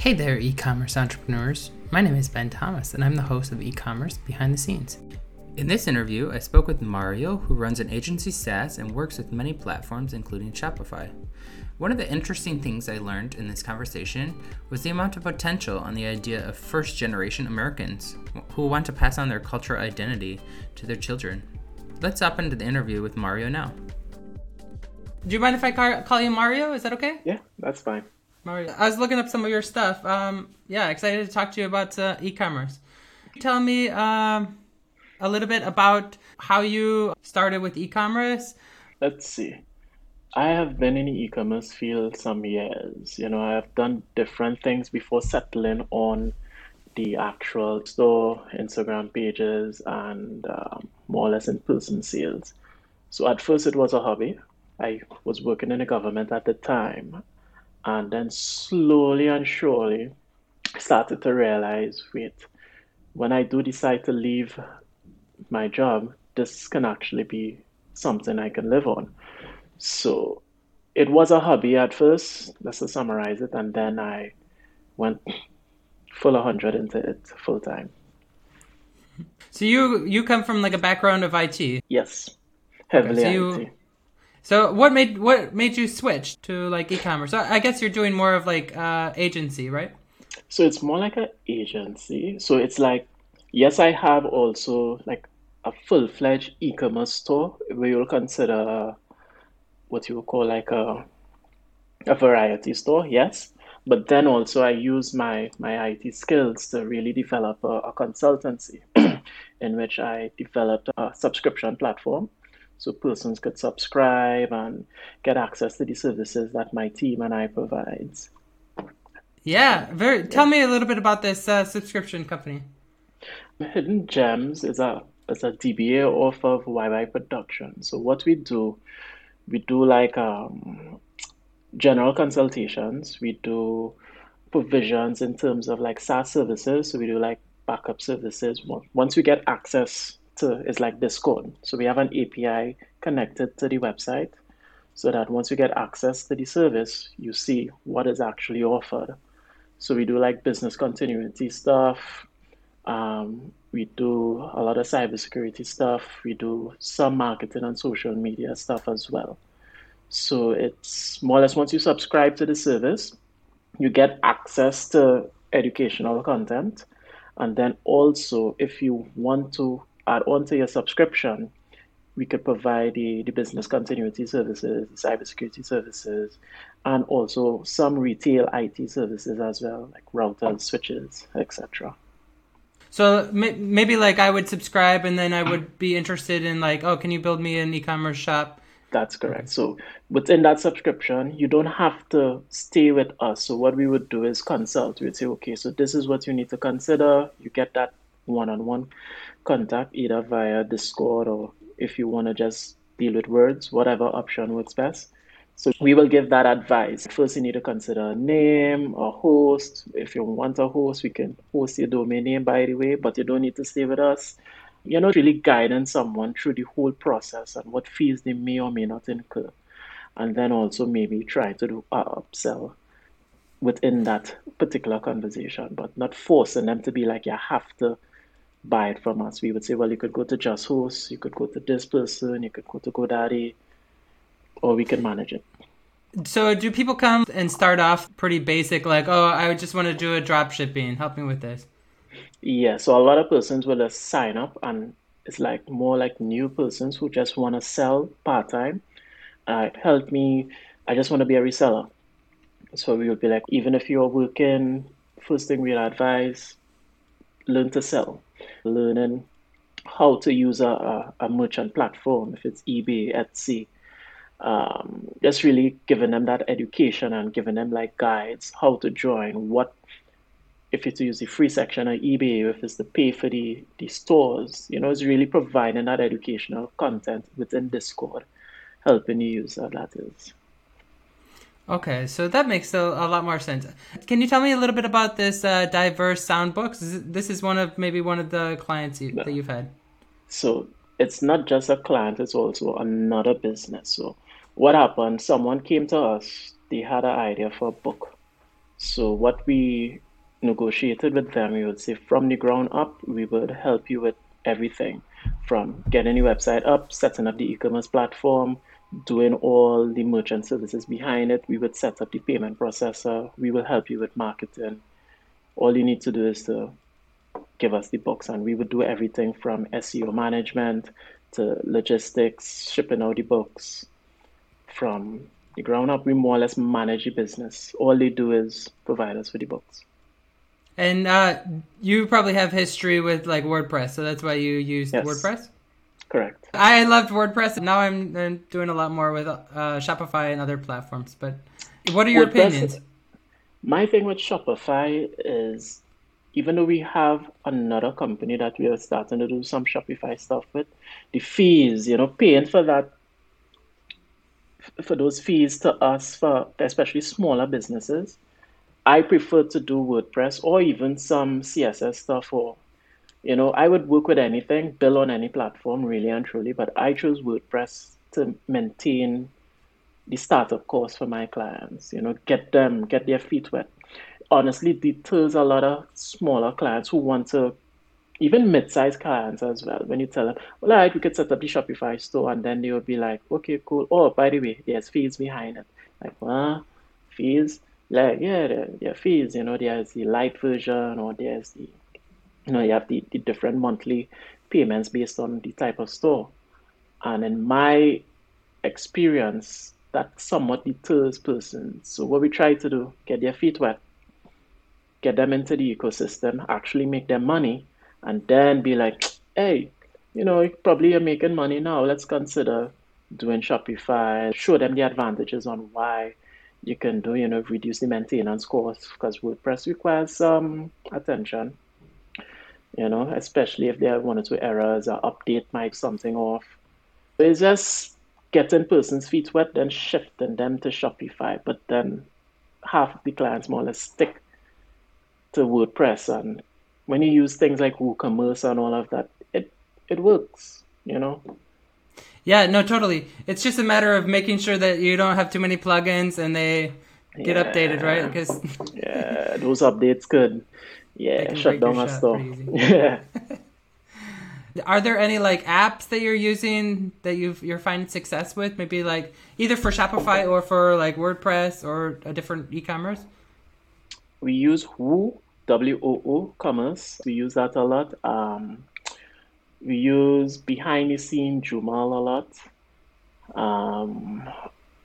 Hey there, e-commerce entrepreneurs. My name is Ben Thomas, and I'm the host of e-commerce Behind the Scenes. In this interview, I spoke with Mario, who runs an agency SaaS and works with many platforms, including Shopify. One of the interesting things I learned in this conversation was the amount of potential on the idea of first-generation Americans who want to pass on their cultural identity to their children. Let's hop into the interview with Mario now. Do you mind if I call you Mario? Is that okay? Yeah, that's fine. Mario, I was looking up some of your stuff. Excited to talk to you about e-commerce. Tell me a little bit about how you started with e-commerce. Let's see. I have been in the e-commerce field some years. You know, I've done different things before settling on the actual store, Instagram pages, and more or less in-person sales. So at first it was a hobby. I was working in the government at the time, and then slowly and surely started to realize, wait, when I do decide to leave my job, this can actually be something I can live on. So it was a hobby at first, let's just summarize it, and then I went full 100 into it full time. So you come from like a background of IT? Yes, heavily okay, so IT. So what made you switch to like e-commerce? So I guess you're doing more of like agency, right? So it's more like an agency. So it's like, yes, I have also like a full-fledged e-commerce store where you'll consider what you would call like a variety store, yes. But then also I use my IT skills to really develop a consultancy in which I developed a subscription platform. So persons could subscribe and get access to the services that my team and I provides. Yeah, tell me a little bit about this subscription company. Hidden Gems is a DBA off of YY Production. So what we do like general consultations. We do provisions in terms of like SaaS services. So we do like backup services. Once we get access to, it's like Discord. So we have an API connected to the website so that once you get access to the service, you see what is actually offered. So we do like business continuity stuff. We do a lot of cybersecurity stuff. We do some marketing and social media stuff as well. So it's more or less once you subscribe to the service, you get access to educational content. And then also if you want to add on to your subscription, we could provide the business continuity services, cybersecurity services, and also some retail IT services as well, like routers, switches, etc. So maybe like I would subscribe and then I would be interested in like, oh, can you build me an e-commerce shop? That's correct. So within that subscription, you don't have to stay with us. So what we would do is consult. We would say, okay, so this is what you need to consider. You get that one-on-one contact either via Discord or if you want to just deal with words, whatever option works best. So we will give that advice. First, you need to consider a name, a host. If you want a host, we can host your domain name, by the way, but you don't need to stay with us. You're not really guiding someone through the whole process and what fees they may or may not incur. And then also maybe try to do an upsell within that particular conversation, but not forcing them to be like, you have to buy it from us. We would say, well, you could go to Just Host, you could go to this person, you could go to GoDaddy, or we can manage it. So do people come and start off pretty basic, like, oh, I just want to do a drop shipping, help me with this? Yeah, so a lot of persons will just sign up, and it's like more like new persons who just want to sell part-time. Help me, I just want to be a reseller. So we would be like, even if you're working, first thing we'll advise, learn to sell. Learning how to use a merchant platform, if it's eBay, Etsy. Just really giving them that education and giving them like guides, how to join, what, if it's to use the free section of eBay, if it's to pay for the stores, you know, it's really providing that educational content within Discord, helping the user, that is. Okay, so that makes a lot more sense. Can you tell me a little bit about this Diverse Song Books? This is one of the clients that you've had. So it's not just a client, it's also another business. So what happened, someone came to us, they had an idea for a book. So what we negotiated with them, we would say from the ground up, we would help you with everything from getting your website up, setting up the e-commerce platform, doing all the merchant services behind it. We would set up the payment processor. We will help you with marketing. All you need to do is to give us the box, and we would do everything from SEO management to logistics, shipping out the books. From the ground up, we more or less manage the business. All they do is provide us with the books. And you probably have history with like WordPress, so that's why you used WordPress? Correct. I loved WordPress, and now I'm doing a lot more with Shopify and other platforms. But what are your opinions? My thing with Shopify is, even though we have another company that we are starting to do some Shopify stuff with, the fees, paying for that, for those fees to us, for especially smaller businesses, I prefer to do WordPress or even some CSS stuff, or, I would work with anything, build on any platform really and truly, but I chose WordPress to maintain the startup cost for my clients, get their feet wet. Honestly, deters a lot of smaller clients who want to, even mid-sized clients as well. When you tell them, well, all right, we could set up the Shopify store, and then they will be like, okay, cool. Oh, by the way, there's fees behind it. Like, well, fees? Like, yeah, there are fees, there's the light version, or there's the, you have the different monthly payments based on the type of store. And in my experience, that somewhat deters persons. So what we try to do, get their feet wet, get them into the ecosystem, actually make them money, and then be like, hey, probably you're making money now. Let's consider doing Shopify, show them the advantages on why you can do, reduce the maintenance costs, because WordPress requires some attention, especially if there are one or two errors or update might something off. It's just getting persons' feet wet, then shifting them to Shopify. But then half of the clients more or less stick to WordPress. And when you use things like WooCommerce and all of that, it works, Yeah, no, totally. It's just a matter of making sure that you don't have too many plugins and they get updated, right? Because those updates could, shut down our store. Yeah. Are there any apps that you're using that you're finding success with? Maybe either for Shopify or for WordPress or a different e-commerce? We use Woo, WOO Commerce. We use that a lot. We use behind-the-scenes Joomla a lot.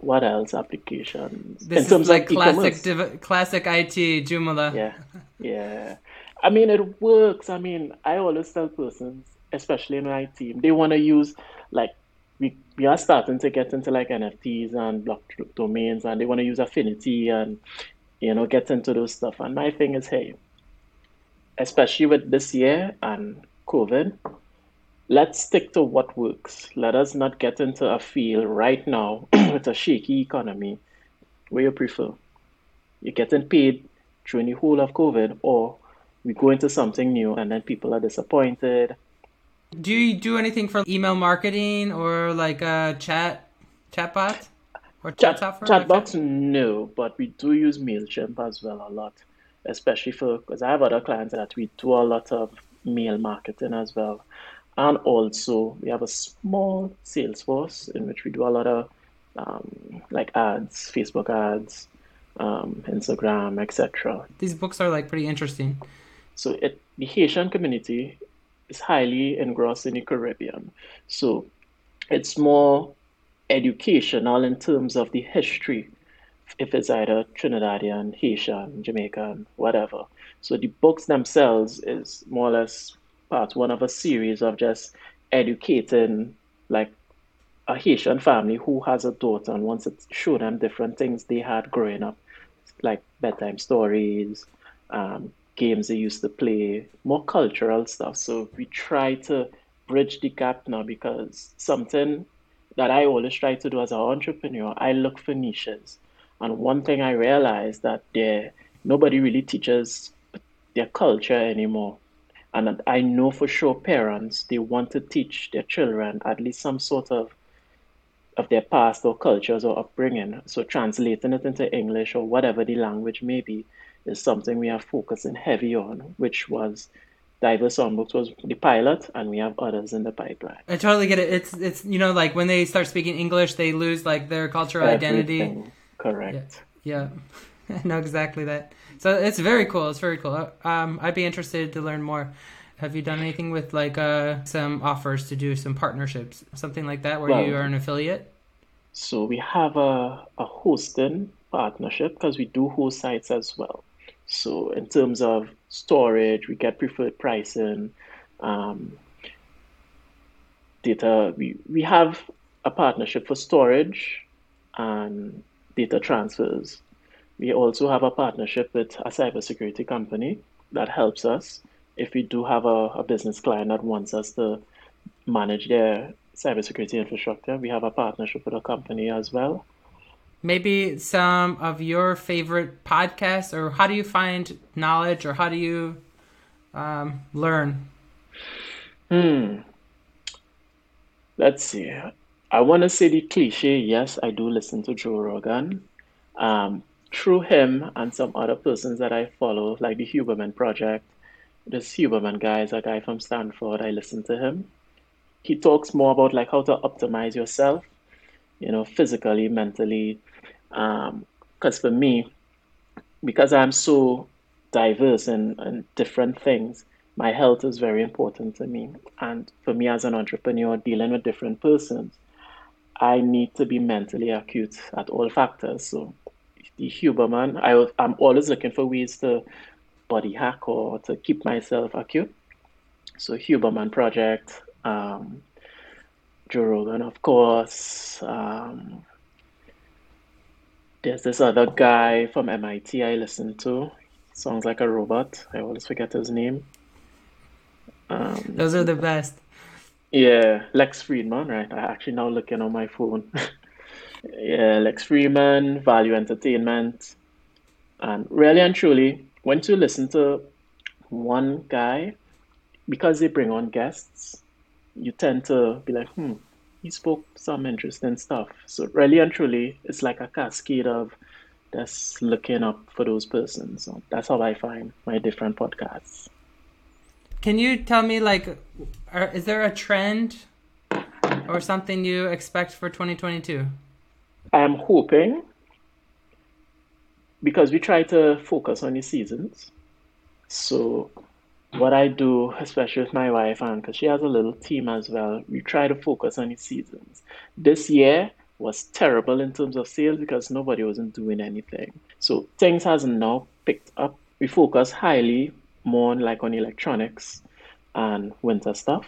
What else applications? This is classic IT Joomla. Yeah. I mean, it works. I mean, I always tell persons, especially in my team, they want to use, we are starting to get into NFTs and block domains, and they want to use Affinity and, get into those stuff. And my thing is, hey, especially with this year and COVID, let's stick to what works. Let us not get into a field right now with a shaky economy where you prefer. You're getting paid during the whole of COVID, or we go into something new and then people are disappointed. Do you do anything for email marketing or a chatbot or chat software? Chatbots, no, but we do use MailChimp as well a lot, especially because I have other clients that we do a lot of mail marketing as well. And also, we have a small sales force in which we do a lot of ads, Facebook ads, Instagram, etc. These books are pretty interesting. So the Haitian community is highly engrossed in the Caribbean. So it's more educational in terms of the history, if it's either Trinidadian, Haitian, Jamaican, whatever. So the books themselves is more or less part one of a series of just educating a Haitian family who has a daughter and wants to show them different things they had growing up, like bedtime stories, games they used to play, more cultural stuff. So we try to bridge the gap now, because something that I always try to do as an entrepreneur, I look for niches. And one thing I realized that nobody really teaches their culture anymore. And I know for sure parents, they want to teach their children at least some sort of of their past or cultures or upbringing. So translating it into English or whatever the language may be is something we are focusing heavy on, which was Diverse Song Books was the pilot, and we have others in the pipeline. I totally get it. It's you know, like when they start speaking English, they lose like their cultural identity. Correct. Yeah. I know exactly that. So it's very cool. It's very cool. I'd be interested to learn more. Have you done anything with like some offers to do some partnerships, something like that, where you are an affiliate? So we have a hosting partnership because we do host sites as well. So in terms of storage, we get preferred pricing. Data, we have a partnership for storage and data transfers. We also have a partnership with a cybersecurity company that helps us if we do have a business client that wants us to manage their cybersecurity infrastructure. We have a partnership with a company as well. Maybe some of your favorite podcasts, or how do you find knowledge, or how do you learn? Let's see. I want to say the cliche. Yes, I do listen to Joe Rogan. Through him and some other persons that I follow, like the Huberman Project. This Huberman guy is a guy from Stanford. I listen to him. He talks more about like how to optimize yourself, you know, physically, mentally. Because for me, because I'm so diverse in different things, my health is very important to me. And for me as an entrepreneur dealing with different persons, I need to be mentally acute at all factors. So the Huberman, I'm always looking for ways to body hack or to keep myself acute. So Huberman Project, Joe Rogan, of course. There's this other guy from MIT I listen to. Sounds like a robot. I always forget his name. Those are the best. Yeah, Lex Fridman, right? I actually now looking on my phone. Yeah, Lex Fridman, Value Entertainment. And really and truly, once you listen to one guy, because they bring on guests, you tend to be like, he spoke some interesting stuff. So really and truly, it's like a cascade of just looking up for those persons. So that's how I find my different podcasts. Can you tell me, like, is there a trend or something you expect for 2022? I'm hoping, because we try to focus on the seasons. So what I do, especially with my wife, and because she has a little team as well, we try to focus on the seasons. This year was terrible in terms of sales because nobody wasn't doing anything. So things hasn't now picked up. We focus highly more on, like, on electronics and winter stuff.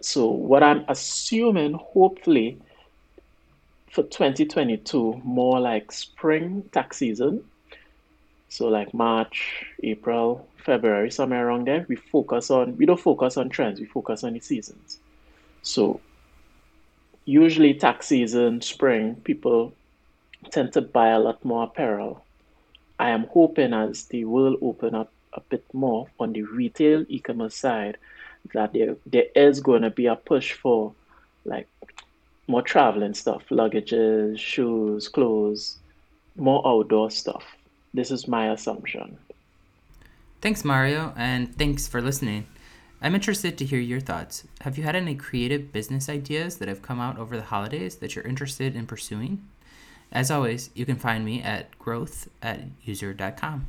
So what I'm assuming, hopefully, for 2022, more like spring tax season. So like March, April, February, somewhere around there, we don't focus on trends, we focus on the seasons. So usually tax season, spring, people tend to buy a lot more apparel. I am hoping as the world open up a bit more on the retail e-commerce side, that there is going to be a push for like more traveling stuff, luggages, shoes, clothes, more outdoor stuff. This is my assumption. Thanks, Mario, and thanks for listening. I'm interested to hear your thoughts. Have you had any creative business ideas that have come out over the holidays that you're interested in pursuing? As always, you can find me at growth@user.com.